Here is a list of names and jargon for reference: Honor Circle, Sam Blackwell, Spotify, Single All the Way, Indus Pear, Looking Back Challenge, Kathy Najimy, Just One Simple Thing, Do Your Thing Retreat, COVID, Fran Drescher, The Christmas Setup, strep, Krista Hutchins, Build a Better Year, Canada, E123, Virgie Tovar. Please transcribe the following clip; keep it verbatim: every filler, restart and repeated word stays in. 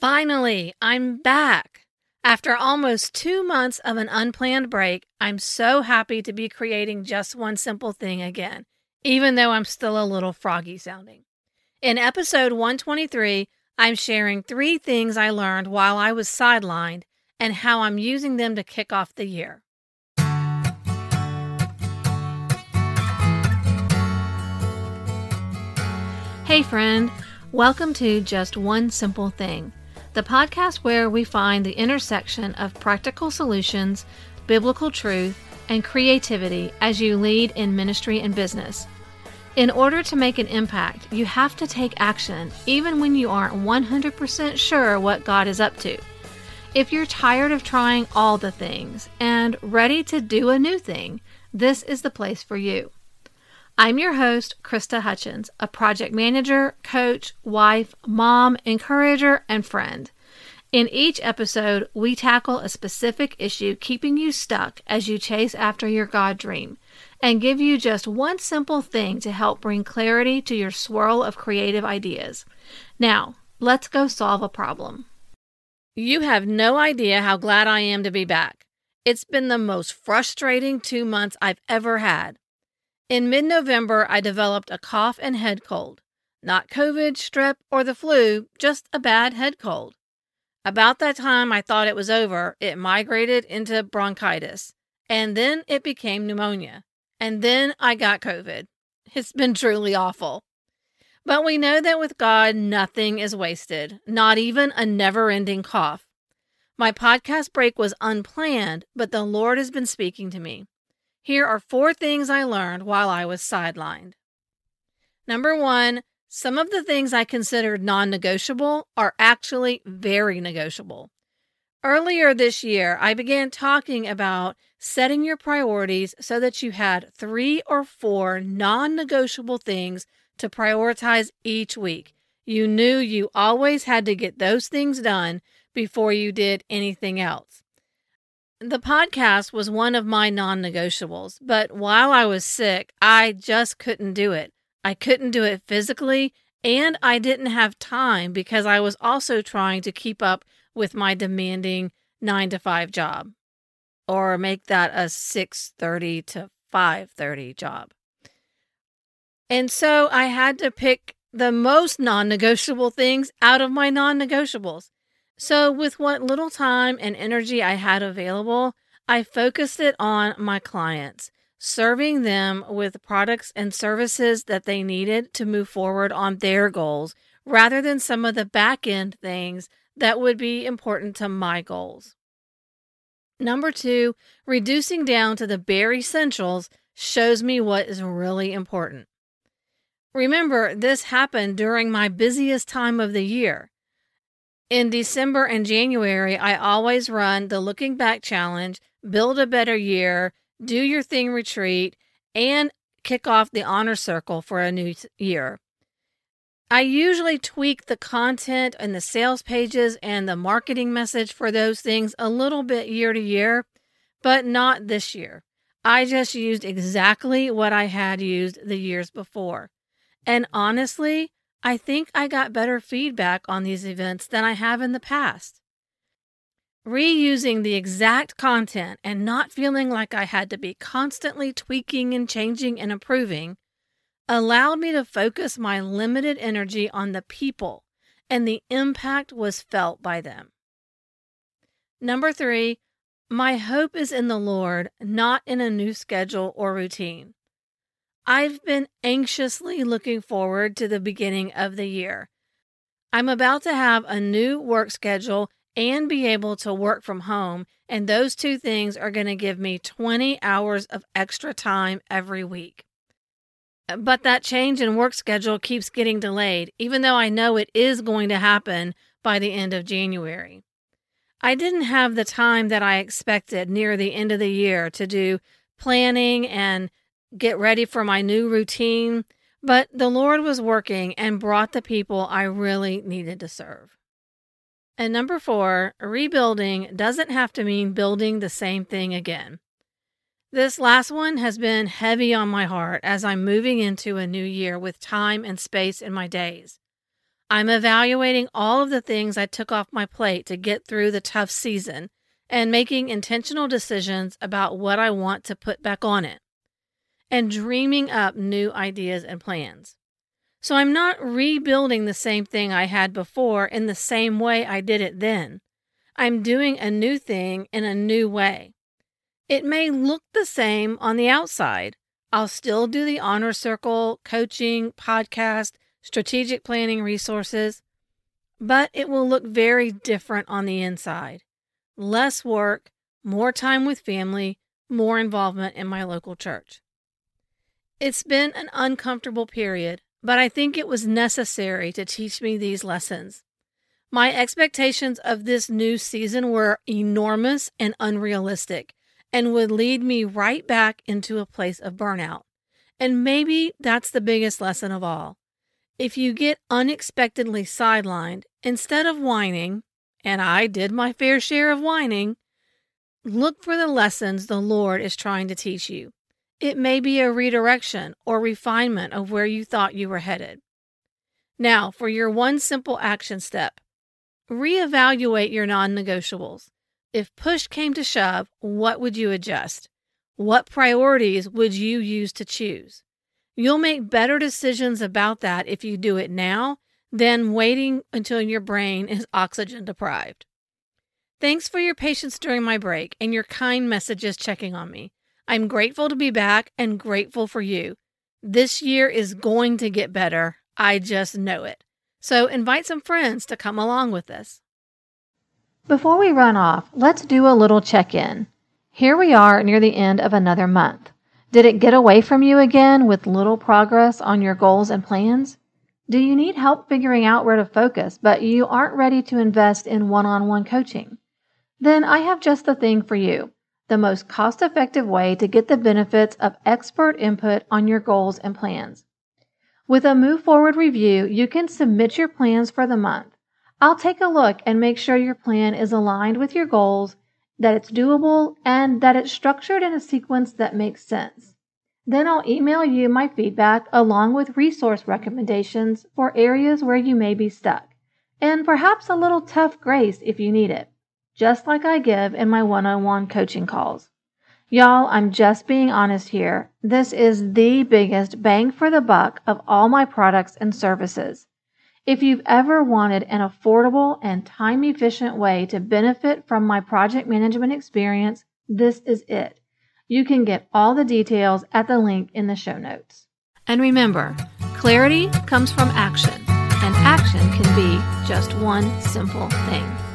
Finally, I'm back. After almost two months of an unplanned break, I'm so happy to be creating Just One Simple Thing again, even though I'm still a little froggy sounding. In episode one twenty-three, I'm sharing three things I learned while I was sidelined and how I'm using them to kick off the year. Hey friend, welcome to Just One Simple Thing, the podcast where we find the intersection of practical solutions, biblical truth, and creativity as you lead in ministry and business. In order to make an impact, you have to take action, even when you aren't one hundred percent sure what God is up to. If you're tired of trying all the things and ready to do a new thing, this is the place for you. I'm your host, Krista Hutchins, a project manager, coach, wife, mom, encourager, and friend. In each episode, we tackle a specific issue keeping you stuck as you chase after your God dream, and give you just one simple thing to help bring clarity to your swirl of creative ideas. Now, let's go solve a problem. You have no idea how glad I am to be back. It's been the most frustrating two months I've ever had. In mid-November, I developed a cough and head cold. Not COVID, strep, or the flu, just a bad head cold. About that time I thought it was over, it migrated into bronchitis. And then it became pneumonia. And then I got COVID. It's been truly awful. But we know that with God, nothing is wasted, not even a never-ending cough. My podcast break was unplanned, but the Lord has been speaking to me. Here are four things I learned while I was sidelined. Number one, some of the things I considered non-negotiable are actually very negotiable. Earlier this year, I began talking about setting your priorities so that you had three or four non-negotiable things to prioritize each week. You knew you always had to get those things done before you did anything else. The podcast was one of my non-negotiables, but while I was sick, I just couldn't do it. I couldn't do it physically, and I didn't have time because I was also trying to keep up with my demanding nine to five job, or make that a six thirty to five thirty job. And so I had to pick the most non-negotiable things out of my non-negotiables. So with what little time and energy I had available, I focused it on my clients, serving them with products and services that they needed to move forward on their goals, rather than some of the back-end things that would be important to my goals. Number two, reducing down to the bare essentials shows me what is really important. Remember, this happened during my busiest time of the year. In December and January, I always run the Looking Back Challenge, Build a Better Year, Do Your Thing Retreat, and kick off the Honor Circle for a new year. I usually tweak the content and the sales pages and the marketing message for those things a little bit year to year, but not this year. I just used exactly what I had used the years before. And honestly, I think I got better feedback on these events than I have in the past. Reusing the exact content and not feeling like I had to be constantly tweaking and changing and improving allowed me to focus my limited energy on the people, and the impact was felt by them. Number three, my hope is in the Lord, not in a new schedule or routine. I've been anxiously looking forward to the beginning of the year. I'm about to have a new work schedule and be able to work from home, and those two things are going to give me twenty hours of extra time every week. But that change in work schedule keeps getting delayed, even though I know it is going to happen by the end of January. I didn't have the time that I expected near the end of the year to do planning and get ready for my new routine, but the Lord was working and brought the people I really needed to serve. And number four, rebuilding doesn't have to mean building the same thing again. This last one has been heavy on my heart as I'm moving into a new year with time and space in my days. I'm evaluating all of the things I took off my plate to get through the tough season and making intentional decisions about what I want to put back on it and dreaming up new ideas and plans. So I'm not rebuilding the same thing I had before in the same way I did it then. I'm doing a new thing in a new way. It may look the same on the outside. I'll still do the Honor Circle, coaching, podcast, strategic planning resources, but it will look very different on the inside. Less work, more time with family, more involvement in my local church. It's been an uncomfortable period, but I think it was necessary to teach me these lessons. My expectations of this new season were enormous and unrealistic and would lead me right back into a place of burnout. And maybe that's the biggest lesson of all. If you get unexpectedly sidelined, instead of whining, and I did my fair share of whining, look for the lessons the Lord is trying to teach you. It may be a redirection or refinement of where you thought you were headed. Now, for your one simple action step, reevaluate your non-negotiables. If push came to shove, what would you adjust? What priorities would you use to choose? You'll make better decisions about that if you do it now than waiting until your brain is oxygen deprived. Thanks for your patience during my break and your kind messages checking on me. I'm grateful to be back and grateful for you. This year is going to get better. I just know it. So invite some friends to come along with us. Before we run off, let's do a little check-in. Here we are near the end of another month. Did it get away from you again with little progress on your goals and plans? Do you need help figuring out where to focus, but you aren't ready to invest in one-on-one coaching? Then I have just the thing for you. The most cost-effective way to get the benefits of expert input on your goals and plans. With a Move Forward review, you can submit your plans for the month. I'll take a look and make sure your plan is aligned with your goals, that it's doable, and that it's structured in a sequence that makes sense. Then I'll email you my feedback along with resource recommendations for areas where you may be stuck, and perhaps a little tough grace if you need it. Just like I give in my one-on-one coaching calls. Y'all, I'm just being honest here. This is the biggest bang for the buck of all my products and services. If you've ever wanted an affordable and time-efficient way to benefit from my project management experience, this is it. You can get all the details at the link in the show notes. And remember, clarity comes from action, and action can be just one simple thing.